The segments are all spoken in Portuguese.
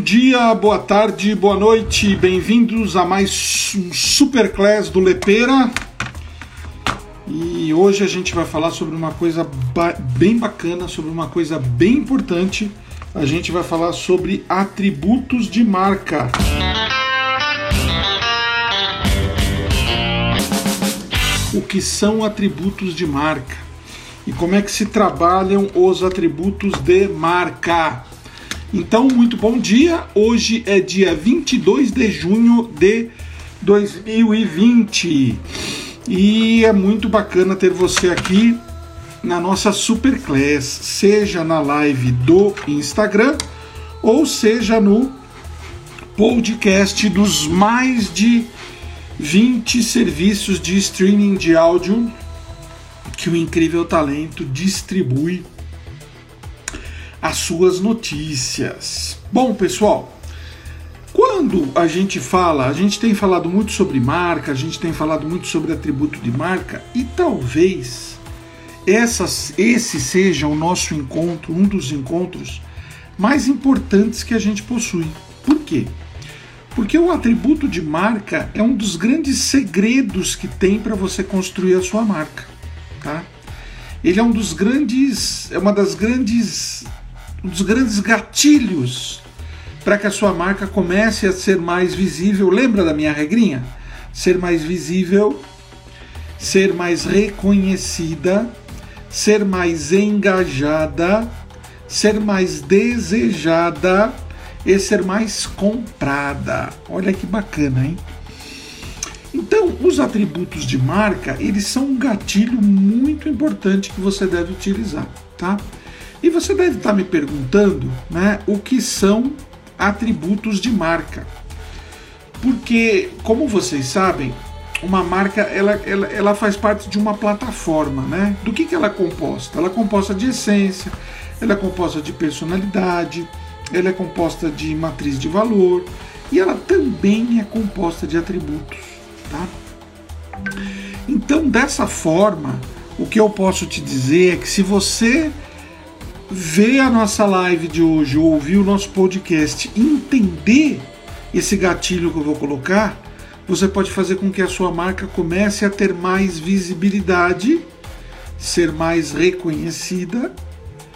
Bom dia, boa tarde, boa noite, bem-vindos a mais um Superclass do Lepera. E hoje a gente vai falar sobre uma coisa bem bacana, sobre uma coisa bem importante. A gente vai falar sobre atributos de marca. O que são atributos de marca? E como é que se trabalham os atributos de marca? Então, muito bom dia. Hoje é dia 22 de junho de 2020. E é muito bacana ter você aqui na nossa Superclass, seja na live do Instagram ou seja no podcast dos mais de 20 serviços de streaming de áudio que o Incrível Talento distribui as suas notícias. Bom, pessoal, quando a gente fala, a gente tem falado muito sobre marca, a gente tem falado muito sobre atributo de marca, e talvez esse seja o nosso encontro, um dos encontros mais importantes que a gente possui. Por quê? Porque o atributo de marca é um dos grandes segredos que tem para você construir a sua marca, tá? Ele é um dos grandes gatilhos para que a sua marca comece a ser mais visível. Lembra da minha regrinha? Ser mais visível, ser mais reconhecida, ser mais engajada, ser mais desejada e ser mais comprada. Olha que bacana, hein? Então, os atributos de marca, eles são um gatilho muito importante que você deve utilizar, tá? E você deve estar me perguntando, né, o que são atributos de marca. Porque, como vocês sabem, uma marca, ela faz parte de uma plataforma, né? Do que ela é composta? Ela é composta de essência, ela é composta de personalidade, ela é composta de matriz de valor e ela também é composta de atributos. Tá? Então, dessa forma, o que eu posso te dizer é que se você vê a nossa live de hoje ou ouvir o nosso podcast e entender esse gatilho que eu vou colocar, você pode fazer com que a sua marca comece a ter mais visibilidade, ser mais reconhecida,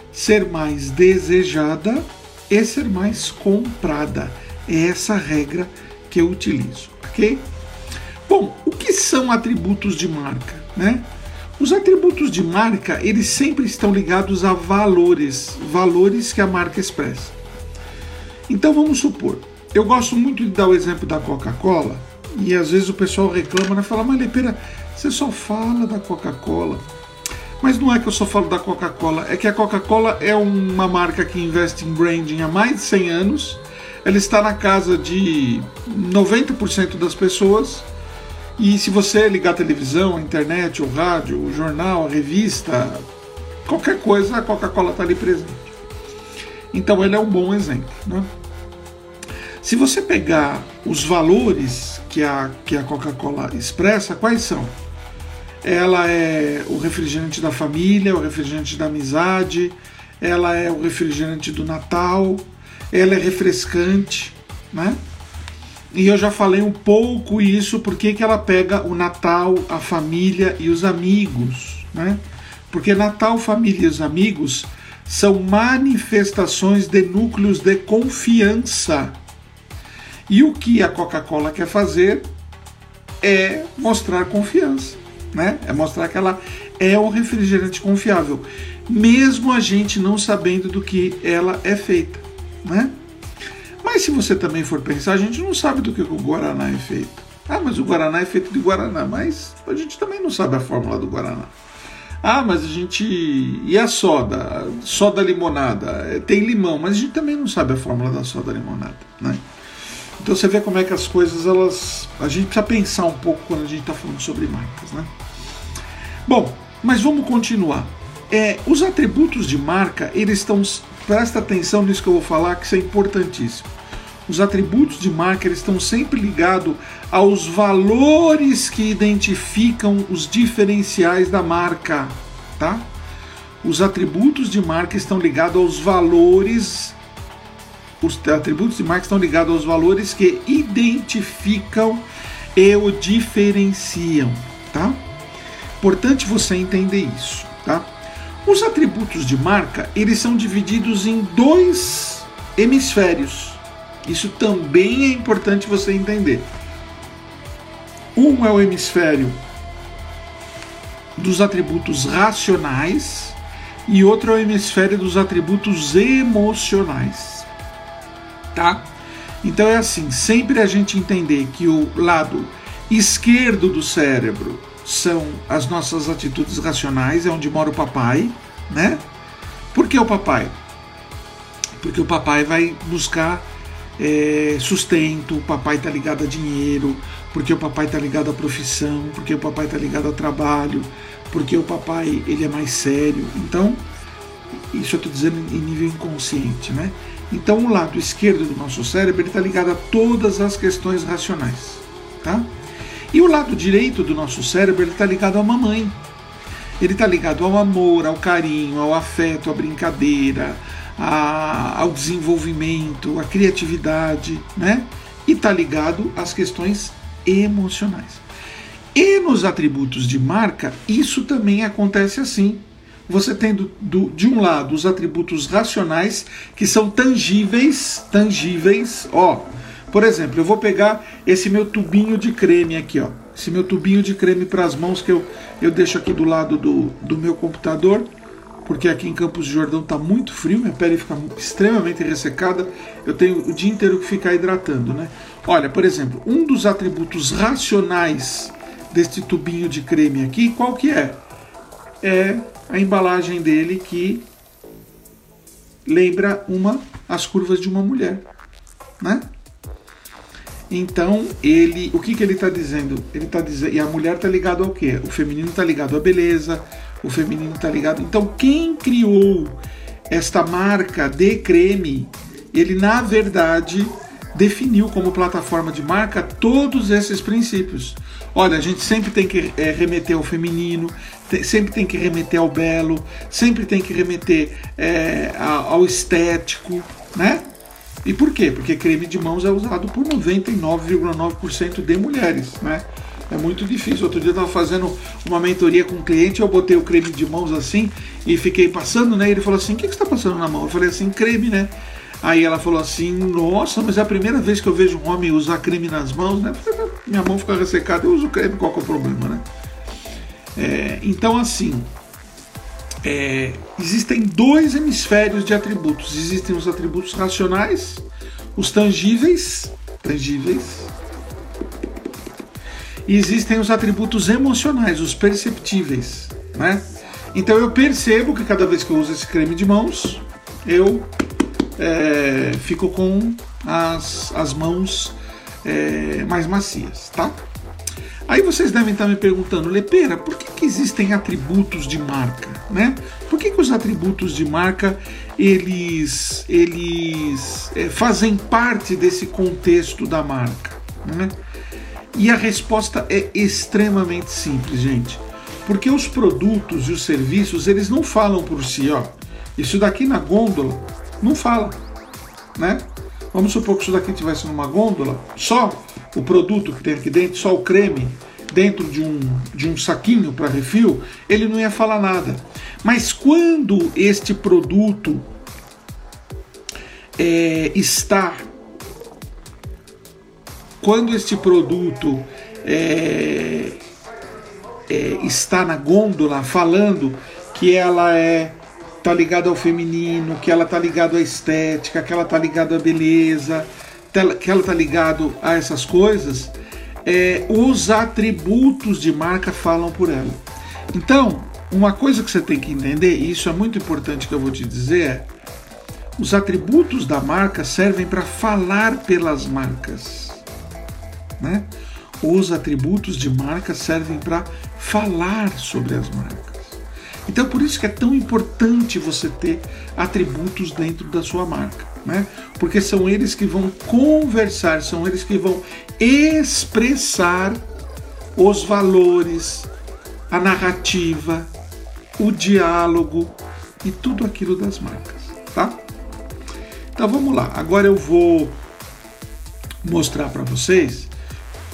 ser mais desejada e ser mais comprada. É essa regra que eu utilizo, ok? Bom, o que são atributos de marca, né? Os atributos de marca, eles sempre estão ligados a valores que a marca expressa. Então vamos supor, eu gosto muito de dar o exemplo da Coca-Cola, e às vezes o pessoal reclama, né? Fala, mas Lepera, você só fala da Coca-Cola. Mas não é que eu só falo da Coca-Cola, é que a Coca-Cola é uma marca que investe em branding há mais de 100 anos, ela está na casa de 90% das pessoas. E se você ligar a televisão, a internet, o rádio, o jornal, a revista, qualquer coisa, a Coca-Cola está ali presente. Então ele é um bom exemplo, né? Se você pegar os valores que a Coca-Cola expressa, quais são? Ela é o refrigerante da família, o refrigerante da amizade, ela é o refrigerante do Natal, ela é refrescante, né? E eu já falei um pouco isso, porque que ela pega o Natal, a família e os amigos, né? Porque Natal, família e os amigos são manifestações de núcleos de confiança. E o que a Coca-Cola quer fazer é mostrar confiança, né? É mostrar que ela é um refrigerante confiável, mesmo a gente não sabendo do que ela é feita, né? Mas se você também for pensar, a gente não sabe do que o Guaraná é feito. Ah, mas o Guaraná é feito de Guaraná, mas a gente também não sabe a fórmula do Guaraná. Ah, mas a gente... E a soda? Soda limonada. Tem limão, mas a gente também não sabe a fórmula da soda limonada, né? Então você vê como é que as coisas, elas... A gente precisa pensar um pouco quando a gente está falando sobre marcas, né? Bom, mas vamos continuar. Os atributos de marca, eles estão... Presta atenção nisso que eu vou falar, que isso é importantíssimo. Os atributos de marca, eles estão sempre ligados aos valores que identificam os diferenciais da marca, tá? Os atributos de marca estão ligados aos valores Os atributos de marca estão ligados aos valores que identificam e o diferenciam, tá? Importante você entender isso, tá? Os atributos de marca, eles são divididos em dois hemisférios. Isso também é importante você entender. Um é o hemisfério dos atributos racionais e outro é o hemisfério dos atributos emocionais. Tá? Então é assim, sempre a gente entender que o lado esquerdo do cérebro são as nossas atitudes racionais, é onde mora o papai, né? Por que o papai? Porque o papai vai buscar sustento, o papai tá ligado a dinheiro, porque o papai tá ligado à profissão, porque o papai tá ligado ao trabalho, porque o papai ele é mais sério. Então, isso eu tô dizendo em nível inconsciente, né? Então, o lado esquerdo do nosso cérebro está ligado a todas as questões racionais, tá? E o lado direito do nosso cérebro está ligado à mamãe. Ele está ligado ao amor, ao carinho, ao afeto, à brincadeira, ao desenvolvimento, à criatividade, né? E está ligado às questões emocionais. E nos atributos de marca, isso também acontece assim. Você tem de um lado os atributos racionais, que são tangíveis, ó. Por exemplo, eu vou pegar esse meu tubinho de creme aqui, ó. Esse meu tubinho de creme para as mãos que eu deixo aqui do lado do meu computador, porque aqui em Campos de Jordão tá muito frio, minha pele fica extremamente ressecada, eu tenho o dia inteiro que ficar hidratando, né? Olha, por exemplo, um dos atributos racionais deste tubinho de creme aqui, qual que é? É a embalagem dele que lembra as curvas de uma mulher, né? Então, o que ele está dizendo? Ele está dizendo, e a mulher está ligada ao quê? O feminino está ligado à beleza, o feminino está ligado... Então, quem criou esta marca de creme, ele, na verdade, definiu como plataforma de marca todos esses princípios. Olha, a gente sempre tem que remeter ao feminino, sempre tem que remeter ao belo, sempre tem que remeter ao estético, né? E por quê? Porque creme de mãos é usado por 99,9% de mulheres, né? É muito difícil. Outro dia eu estava fazendo uma mentoria com um cliente, eu botei o creme de mãos assim e fiquei passando, né? Ele falou assim, o que você está passando na mão? Eu falei assim, creme, né? Aí ela falou assim, nossa, mas é a primeira vez que eu vejo um homem usar creme nas mãos, né? Minha mão fica ressecada, eu uso creme, qual que é o problema, né? Então, assim, existem dois hemisférios de atributos. Existem os atributos racionais, os tangíveis, e existem os atributos emocionais, os perceptíveis, né? Então, eu percebo que cada vez que eu uso esse creme de mãos, eu... fico com as mãos mais macias, tá? Aí vocês devem estar me perguntando, Lepera, por que existem atributos de marca, né? Por que os atributos de marca, eles fazem parte desse contexto da marca, né? E a resposta é extremamente simples, gente. Porque os produtos e os serviços, eles não falam por si, ó. Isso daqui na gôndola, não fala, né? Vamos supor que isso daqui estivesse numa gôndola, só o produto que tem aqui dentro, só o creme, dentro de um saquinho para refil, ele não ia falar nada. Mas quando este produto está na gôndola falando que ela tá ligado ao feminino, que ela tá ligado à estética, que ela tá ligado à beleza, que ela tá ligado a essas coisas, os atributos de marca falam por ela. Então, uma coisa que você tem que entender, e isso é muito importante que eu vou te dizer, os atributos da marca servem para falar pelas marcas, né? Os atributos de marca servem para falar sobre as marcas. Então, por isso que é tão importante você ter atributos dentro da sua marca, né? Porque são eles que vão conversar, são eles que vão expressar os valores, a narrativa, o diálogo e tudo aquilo das marcas, tá? Então vamos lá, agora eu vou mostrar para vocês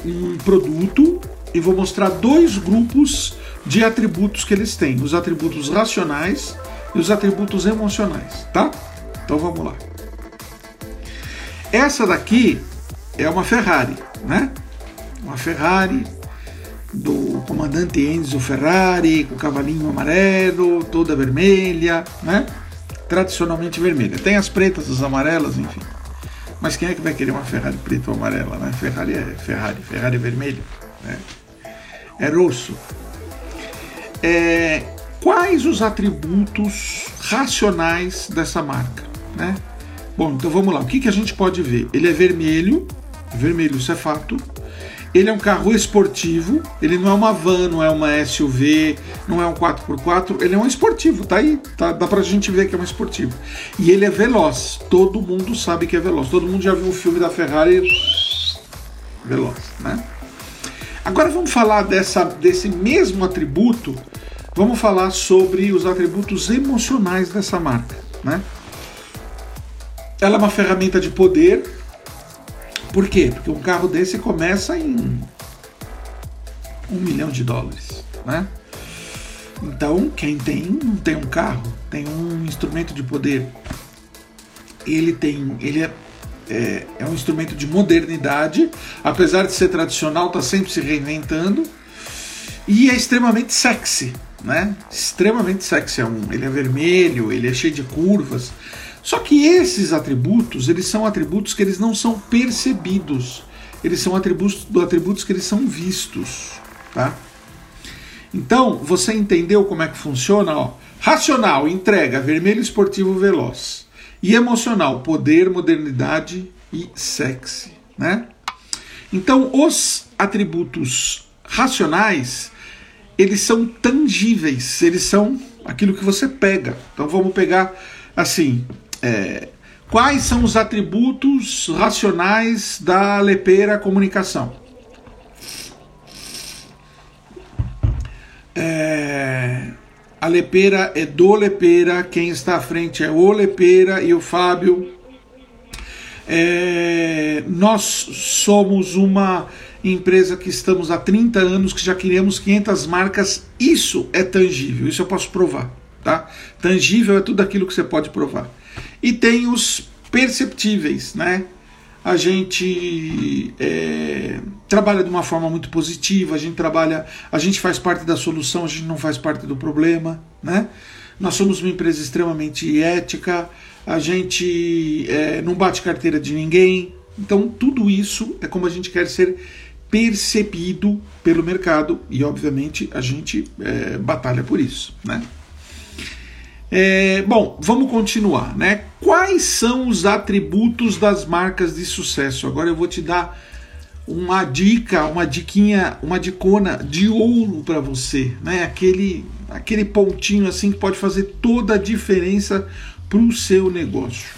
um produto e vou mostrar dois grupos de atributos que eles têm, os atributos racionais e os atributos emocionais, tá? Então vamos lá. Essa daqui é uma Ferrari, né? Uma Ferrari do comandante Enzo Ferrari, com o cavalinho amarelo, toda vermelha, né? Tradicionalmente vermelha. Tem as pretas, as amarelas, enfim. Mas quem é que vai querer uma Ferrari preta ou amarela, né? Ferrari é Ferrari, Ferrari é vermelha, né? É rosso. Quais os atributos racionais dessa marca, né? Bom, então vamos lá. O que, que a gente pode ver? Ele é vermelho, vermelho isso é fato. Ele é um carro esportivo, ele não é uma van, não é uma SUV, não é um 4x4, ele é um esportivo, tá aí, tá, dá pra gente ver que é um esportivo. E ele é veloz, todo mundo sabe que é veloz, todo mundo já viu o filme da Ferrari, veloz, né? Agora vamos falar desse mesmo atributo, vamos falar sobre os atributos emocionais dessa marca, né? Ela é uma ferramenta de poder. Por quê? Porque um carro desse começa em $1 milhão, né? Então, quem tem, não tem um carro, tem um instrumento de poder. Ele é um instrumento de modernidade, apesar de ser tradicional, tá sempre se reinventando. E é extremamente sexy, né? Extremamente sexy. Ele é vermelho, ele é cheio de curvas. Só que esses atributos, eles são atributos que eles não são percebidos. Eles são atributos que eles são vistos, tá? Então, você entendeu como é que funciona? Ó, racional, entrega, vermelho, esportivo, veloz. E emocional, poder, modernidade e sexy, né? Então, os atributos racionais, eles são tangíveis. Eles são aquilo que você pega. Então, vamos pegar assim... quais são os atributos racionais da Lepera Comunicação? A Lepera é do Lepera, quem está à frente é o Lepera e o Fábio. Nós somos uma empresa que estamos há 30 anos, que já criamos 500 marcas. Isso é tangível, isso eu posso provar. Tá? Tangível é tudo aquilo que você pode provar. E tem os perceptíveis, né? A gente trabalha de uma forma muito positiva, a gente faz parte da solução, a gente não faz parte do problema, né? Nós somos uma empresa extremamente ética, a gente não bate carteira de ninguém. Então tudo isso é como a gente quer ser percebido pelo mercado e obviamente a gente batalha por isso, né? Bom, vamos continuar, né? Quais são os atributos das marcas de sucesso? Agora eu vou te dar uma dica, uma dicona de ouro para você, né? Aquele pontinho assim que pode fazer toda a diferença para o seu negócio.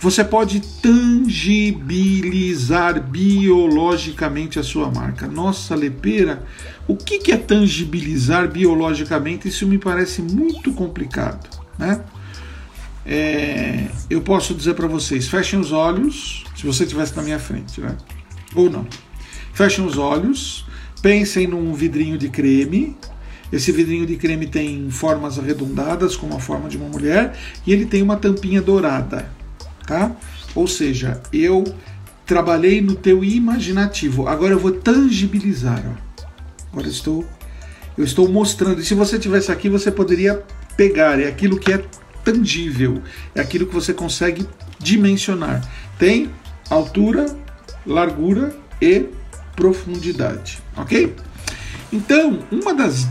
Você pode tangibilizar biologicamente a sua marca. Nossa, Lepera, o que é tangibilizar biologicamente? Isso me parece muito complicado, né? Eu posso dizer para vocês, fechem os olhos, se você estivesse na minha frente, né? Ou não. Fechem os olhos, pensem num vidrinho de creme. Esse vidrinho de creme tem formas arredondadas, como a forma de uma mulher, e ele tem uma tampinha dourada, tá? Ou seja, eu trabalhei no teu imaginativo, agora eu vou tangibilizar, ó. Agora eu estou mostrando, e se você estivesse aqui, você poderia pegar, é aquilo que é tangível, é aquilo que você consegue dimensionar. Tem altura, largura e profundidade, ok? Então, uma das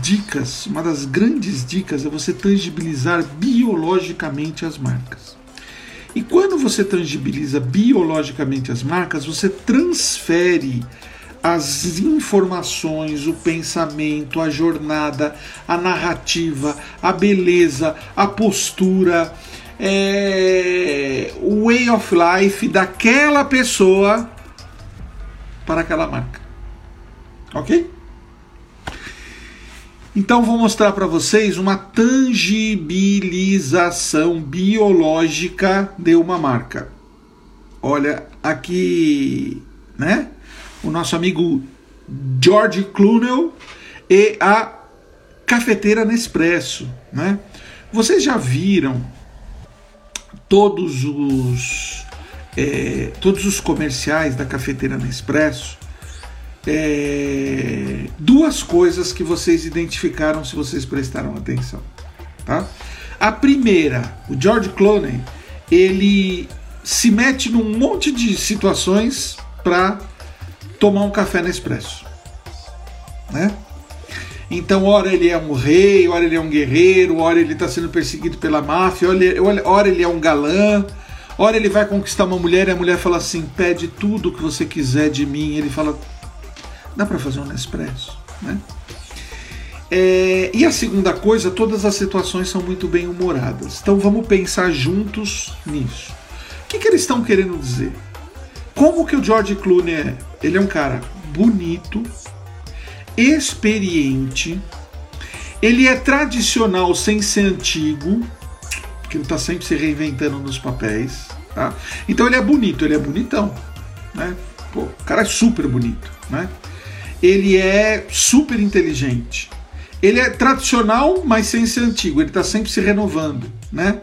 grandes dicas é você tangibilizar biologicamente as marcas. E quando você tangibiliza biologicamente as marcas, você transfere as informações, o pensamento, a jornada, a narrativa, a beleza, a postura, o way of life daquela pessoa para aquela marca. Ok? Então vou mostrar para vocês uma tangibilização biológica de uma marca. Olha, aqui, né? O nosso amigo George Clooney e a cafeteira Nespresso, né? Vocês já viram todos os comerciais da cafeteira Nespresso? Duas coisas que vocês identificaram se vocês prestaram atenção, tá? A primeira, o George Clooney, ele se mete num monte de situações para tomar um café Nespresso, né? Então, ora ele é um rei, ora ele é um guerreiro, ora ele está sendo perseguido pela máfia, ora ele é um galã, ora ele vai conquistar uma mulher e a mulher fala assim, pede tudo que você quiser de mim. Ele fala, dá para fazer um Nespresso, né? E a segunda coisa, todas as situações são muito bem humoradas. Então vamos pensar juntos nisso. O que eles estão querendo dizer? Como que o George Clooney é? Ele é um cara bonito, experiente, ele é tradicional sem ser antigo, porque ele está sempre se reinventando nos papéis, tá? Então ele é bonito, ele é bonitão, né? Pô, o cara é super bonito, né? Ele é super inteligente, ele é tradicional, mas sem ser antigo, ele está sempre se renovando, né?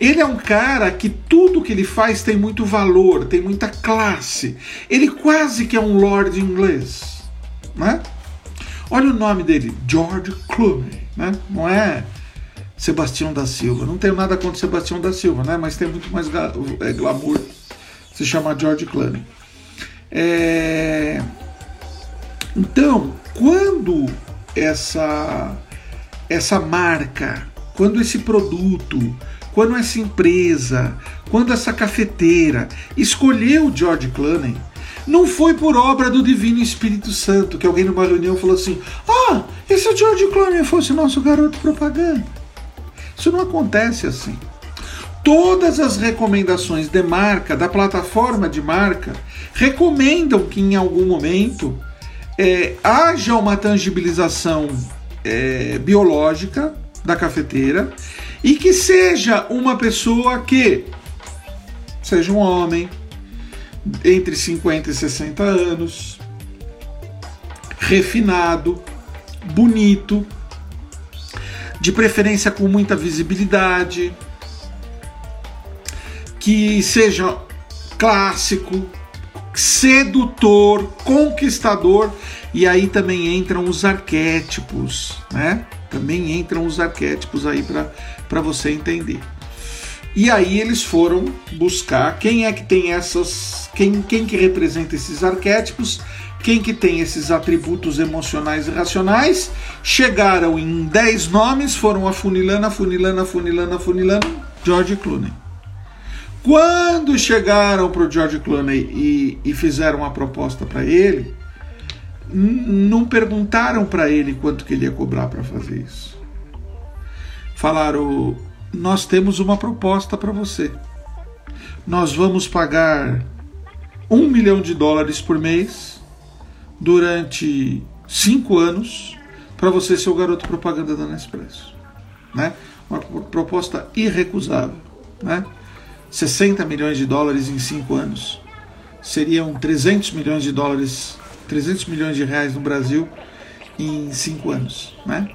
Ele é um cara que tudo que ele faz tem muito valor, tem muita classe, ele quase que é um lord inglês, né? Olha o nome dele, George Clooney, né? Não é Sebastião da Silva. Não tenho nada contra Sebastião da Silva, né? Mas tem muito mais glamour se chamar George Clooney. Então, quando essa marca, quando esse produto, quando essa empresa, quando essa cafeteira escolheu George Clooney, não foi por obra do Divino Espírito Santo que alguém numa reunião falou assim, e se o George Clooney fosse nosso garoto propaganda? Isso não acontece assim. Todas as recomendações de marca, da plataforma de marca, recomendam que em algum momento haja uma tangibilização biológica da cafeteira e que seja uma pessoa que seja um homem, entre 50 e 60 anos, refinado, bonito, de preferência com muita visibilidade, que seja clássico, sedutor, conquistador, e aí também entram os arquétipos, né? Também entram os arquétipos aí para você entender. E aí eles foram buscar quem é que tem essas, quem que representa esses arquétipos, quem que tem esses atributos emocionais e racionais. Chegaram em 10 nomes, foram afunilando, George Clooney. Quando chegaram para o George Clooney e fizeram a proposta para ele, não perguntaram para ele quanto que ele ia cobrar para fazer isso. Falaram, nós temos uma proposta para você. Nós vamos pagar $1 milhão por mês durante 5 anos para você ser o garoto propaganda da Nespresso, né? Uma proposta irrecusável, né? $60 milhões em 5 anos. Seriam $300 milhões, R$300 milhões no Brasil em 5 anos, né?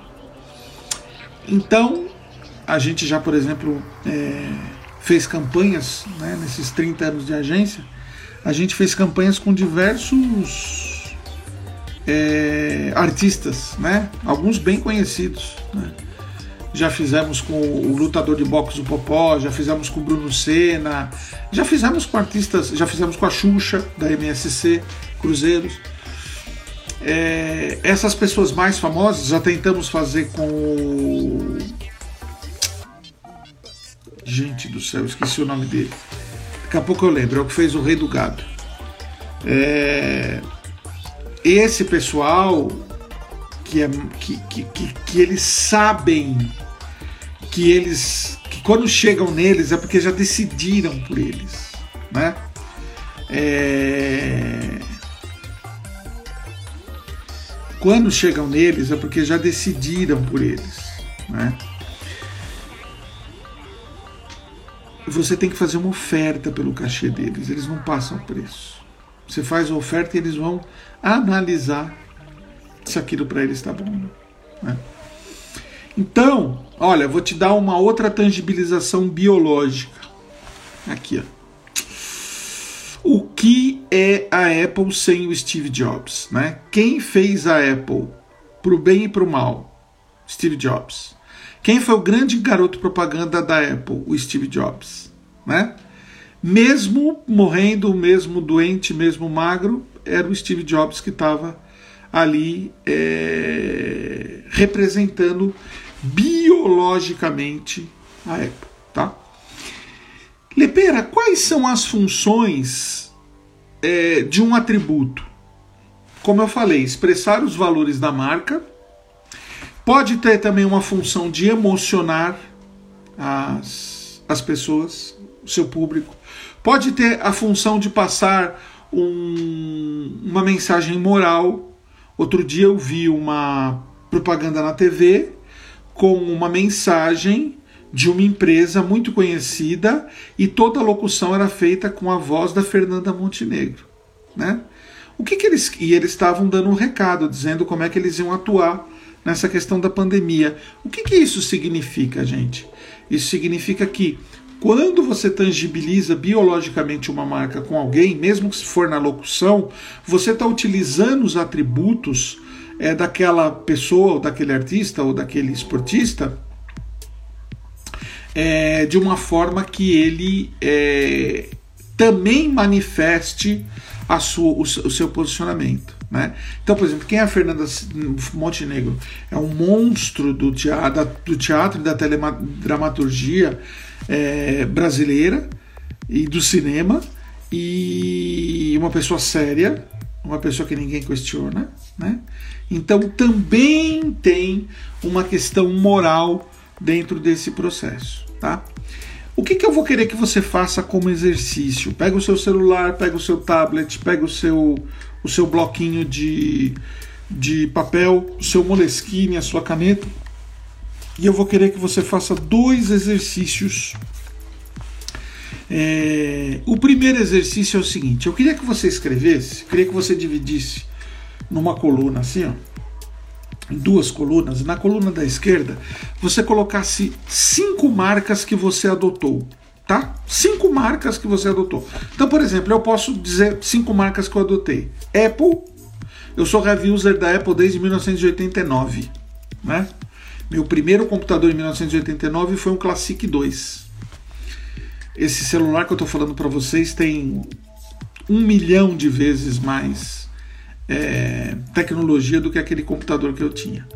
Então, a gente já, por exemplo, fez campanhas, né, nesses 30 anos de agência, a gente fez campanhas com diversos artistas, né, alguns bem conhecidos, né? Já fizemos com o lutador de boxe, o Popó, já fizemos com o Bruno Senna, já fizemos com artistas, já fizemos com a Xuxa, da MSC, Cruzeiros. Essas pessoas mais famosas já tentamos fazer com o... Gente do céu, esqueci o nome dele. Daqui a pouco eu lembro, é o que fez o Rei do Gado. Esse pessoal que eles sabem que quando chegam neles é porque já decidiram por eles, né? Quando chegam neles é porque já decidiram por eles, né? você tem que fazer uma oferta pelo cachê deles, eles não passam preço. Você faz a oferta e eles vão analisar se aquilo para eles está bom, né? Então, olha, vou te dar uma outra tangibilização biológica. Aqui, ó. O que é a Apple sem o Steve Jobs, né? Quem fez a Apple pro bem e pro mal? Steve Jobs. Quem foi o grande garoto propaganda da Apple? O Steve Jobs, né? Mesmo morrendo, mesmo doente, mesmo magro, era o Steve Jobs que estava ali representando biologicamente a Apple, tá? Lepera, quais são as funções de um atributo? Como eu falei, expressar os valores da marca. Pode ter também uma função de emocionar as pessoas, o seu público. Pode ter a função de passar uma mensagem moral. Outro dia eu vi uma propaganda na TV com uma mensagem de uma empresa muito conhecida e toda a locução era feita com a voz da Fernanda Montenegro, né? O que eles... E eles estavam dando um recado, dizendo como é que eles iam atuar nessa questão da pandemia. O que isso significa, gente? Isso significa que quando você tangibiliza biologicamente uma marca com alguém, mesmo que for na locução, você está utilizando os atributos daquela pessoa, ou daquele artista, ou daquele esportista, de uma forma que ele também manifeste o seu posicionamento, né? Então, por exemplo, quem é a Fernanda Montenegro? É um monstro do teatro e da teledramaturgia brasileira e do cinema, e uma pessoa séria, uma pessoa que ninguém questiona, né? Então também tem uma questão moral dentro desse processo, tá? O que eu vou querer que você faça como exercício? Pega o seu celular, pega o seu tablet, pega o seu bloquinho de papel, o seu moleskine, a sua caneta, e eu vou querer que você faça 2 exercícios. O primeiro exercício é o seguinte: eu queria que você escrevesse, queria que você dividisse numa coluna assim, ó, em 2 colunas. Na coluna da esquerda você colocasse 5 marcas que você adotou, tá? 5 marcas que você adotou. Então, por exemplo, eu posso dizer 5 marcas que eu adotei. Apple, eu sou heavy user da Apple desde 1989, né? Meu primeiro computador em 1989 foi um Classic 2. Esse celular que eu tô falando para vocês tem 1 milhão de vezes mais tecnologia do que aquele computador que eu tinha.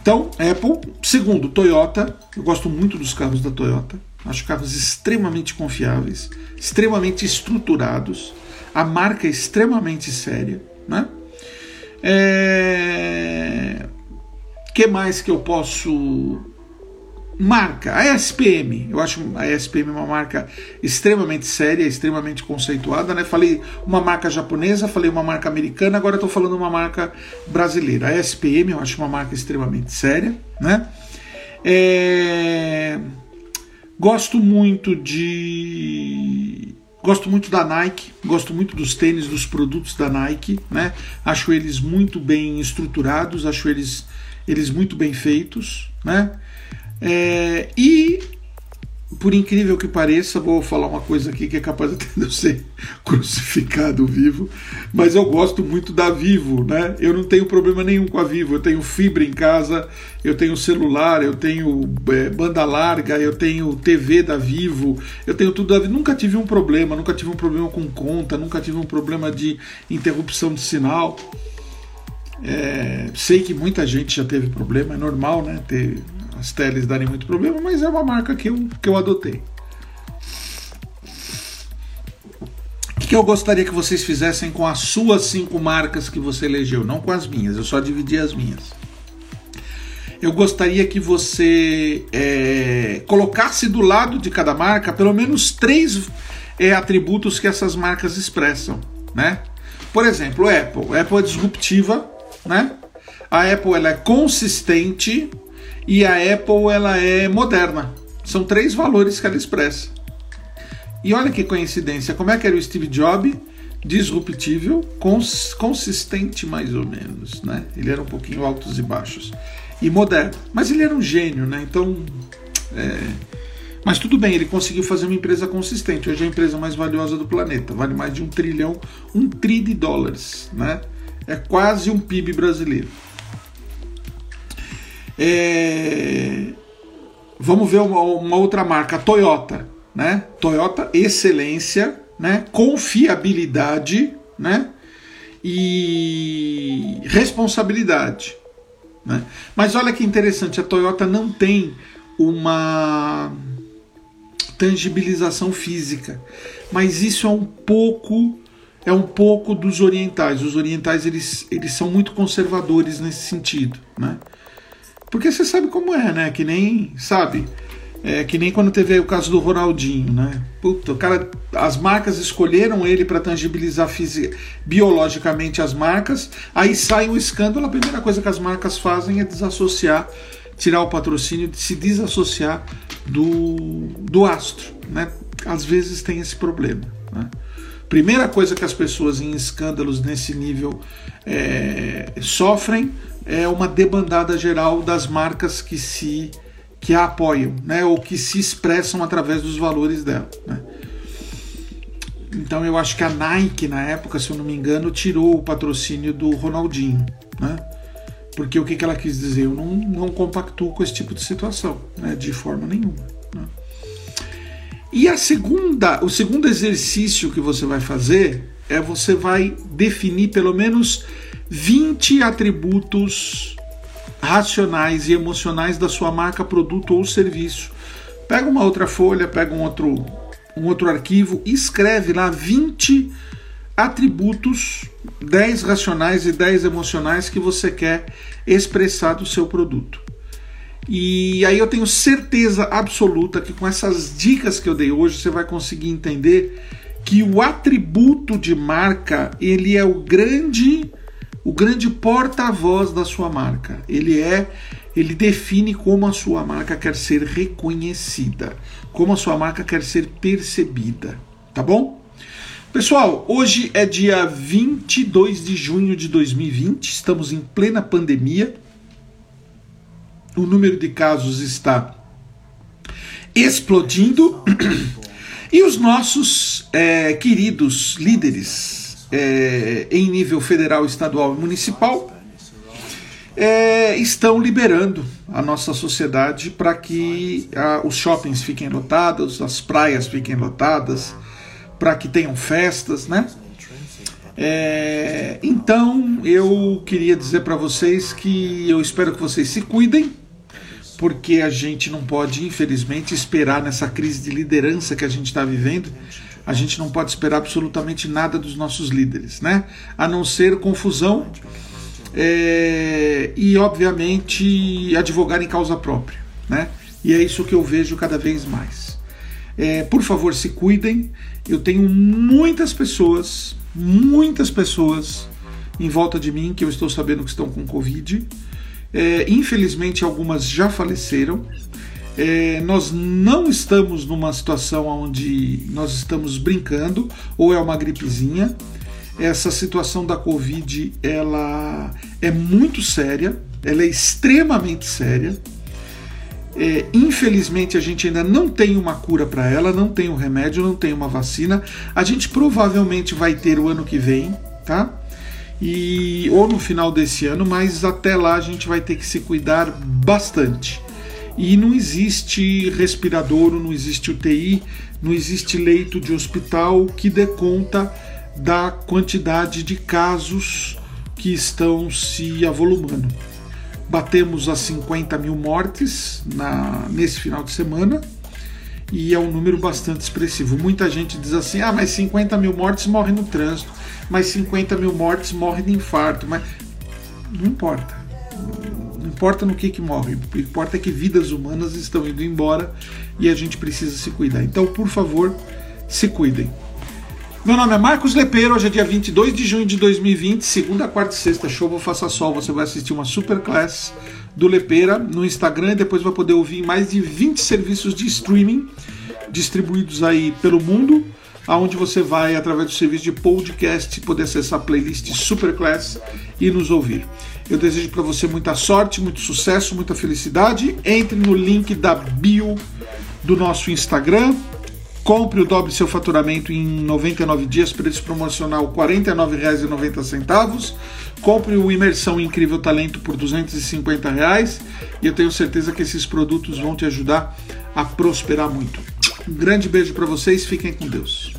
Então, Apple. Segundo, Toyota. Eu gosto muito dos carros da Toyota. Acho carros extremamente confiáveis, extremamente estruturados. A marca é extremamente séria, né? Que mais que eu posso... Marca, a SPM. Eu acho a SPM uma marca extremamente séria, extremamente conceituada, né? Falei uma marca japonesa, falei uma marca americana, agora estou falando uma marca brasileira. A SPM eu acho uma marca extremamente séria, né? Gosto muito da Nike, gosto muito dos tênis, dos produtos da Nike, né? Acho eles muito bem estruturados, acho eles muito bem feitos, né? E, por incrível que pareça, vou falar uma coisa aqui que é capaz até de eu ser crucificado vivo, mas eu gosto muito da Vivo, né? Eu não tenho problema nenhum com a Vivo, eu tenho fibra em casa, eu tenho celular, eu tenho banda larga, eu tenho TV da Vivo, eu tenho tudo da Vivo, nunca tive um problema com conta, nunca tive um problema de interrupção de sinal. Sei que muita gente já teve problema, é normal, né, ter as teles darem muito problema, mas é uma marca que eu adotei. O que eu gostaria que vocês fizessem com as suas 5 marcas que você elegeu? Não com as minhas, eu só dividi as minhas. Eu gostaria que você colocasse do lado de cada marca pelo menos 3 atributos que essas marcas expressam, né? Por exemplo, Apple. Apple é disruptiva, né? A Apple ela é consistente e a Apple ela é moderna. São 3 valores que ela expressa, E olha que coincidência, como é que era o Steve Jobs? Disruptível, consistente mais ou menos, né? Ele era um pouquinho altos e baixos. E moderno. Mas ele era um gênio, né? Então... Mas tudo bem, ele conseguiu fazer uma empresa consistente. Hoje é a empresa mais valiosa do planeta. Vale mais de um trilhão de dólares, né? É quase um PIB brasileiro. Vamos ver uma outra marca, a Toyota, né? Toyota, excelência, né? Confiabilidade, né? E responsabilidade, né? Mas olha que interessante, a Toyota não tem uma tangibilização física, mas isso é um pouco dos orientais. Os orientais eles são muito conservadores nesse sentido, né? Porque você sabe como é, né? Que nem quando teve o caso do Ronaldinho, né? Puta, o cara, as marcas escolheram ele para tangibilizar biologicamente as marcas, aí sai um escândalo, a primeira coisa que as marcas fazem é desassociar, tirar o patrocínio, se desassociar do astro, né? Às vezes tem esse problema, né? Primeira coisa que as pessoas em escândalos nesse nível sofrem é uma debandada geral das marcas que a apoiam, né? Ou que se expressam através dos valores dela, né? Então eu acho que a Nike, na época, se eu não me engano, tirou o patrocínio do Ronaldinho, né? Porque o que ela quis dizer? Eu não compactuo com esse tipo de situação, né? De forma nenhuma, né? E o segundo exercício que você vai fazer é você vai definir pelo menos 20 atributos racionais e emocionais da sua marca, produto ou serviço. Pega uma outra folha, pega um outro arquivo e escreve lá 20 atributos, 10 racionais e 10 emocionais que você quer expressar do seu produto. E aí eu tenho certeza absoluta que com essas dicas que eu dei hoje você vai conseguir entender que o atributo de marca, ele é o grande porta-voz da sua marca. Ele define como a sua marca quer ser reconhecida, como a sua marca quer ser percebida, tá bom? Pessoal, hoje é dia 22 de junho de 2020, estamos em plena pandemia. O número de casos está explodindo e os nossos queridos líderes em nível federal, estadual e municipal estão liberando a nossa sociedade para que os shoppings fiquem lotados, as praias fiquem lotadas, para que tenham festas, né? Então eu queria dizer para vocês que eu espero que vocês se cuidem, porque a gente não pode, infelizmente, esperar nessa crise de liderança que a gente está vivendo. A gente não pode esperar absolutamente nada dos nossos líderes, né? A não ser confusão e, obviamente, advogar em causa própria, né? E é isso que eu vejo cada vez mais. Por favor, se cuidem. Eu tenho muitas pessoas em volta de mim que eu estou sabendo que estão com Covid. Infelizmente, algumas já faleceram. Nós não estamos numa situação onde nós estamos brincando ou é uma gripezinha. Essa situação da Covid, ela é muito séria, ela é extremamente séria. Infelizmente a gente ainda não tem uma cura para ela, não tem um remédio, não tem uma vacina. A gente provavelmente vai ter o ano que vem, tá? Ou no final desse ano, mas até lá a gente vai ter que se cuidar bastante. E não existe respirador, não existe UTI, não existe leito de hospital que dê conta da quantidade de casos que estão se avolumando. Batemos as 50 mil mortes nesse final de semana e é um número bastante expressivo. Muita gente diz assim, mas 50 mil mortes morrem no trânsito, mas 50 mil mortes morrem de infarto, mas não importa. Não importa no que morre, o que importa é que vidas humanas estão indo embora e a gente precisa se cuidar. Então, por favor, se cuidem. Meu nome é Marcos Lepero, hoje é dia 22 de junho de 2020, segunda, quarta e sexta, chova ou faça sol, você vai assistir uma superclass do Lepera no Instagram e depois vai poder ouvir em mais de 20 serviços de streaming distribuídos aí pelo mundo, aonde você vai, através do serviço de podcast, poder acessar a playlist Superclass e nos ouvir. Eu desejo para você muita sorte, muito sucesso, muita felicidade. Entre no link da bio do nosso Instagram, compre o Dobre Seu Faturamento em 99 dias, preço promocional R$ 49,90. Compre o Imersão Incrível Talento por R$ 250 reais, e eu tenho certeza que esses produtos vão te ajudar a prosperar muito. Um grande beijo para vocês, fiquem com Deus.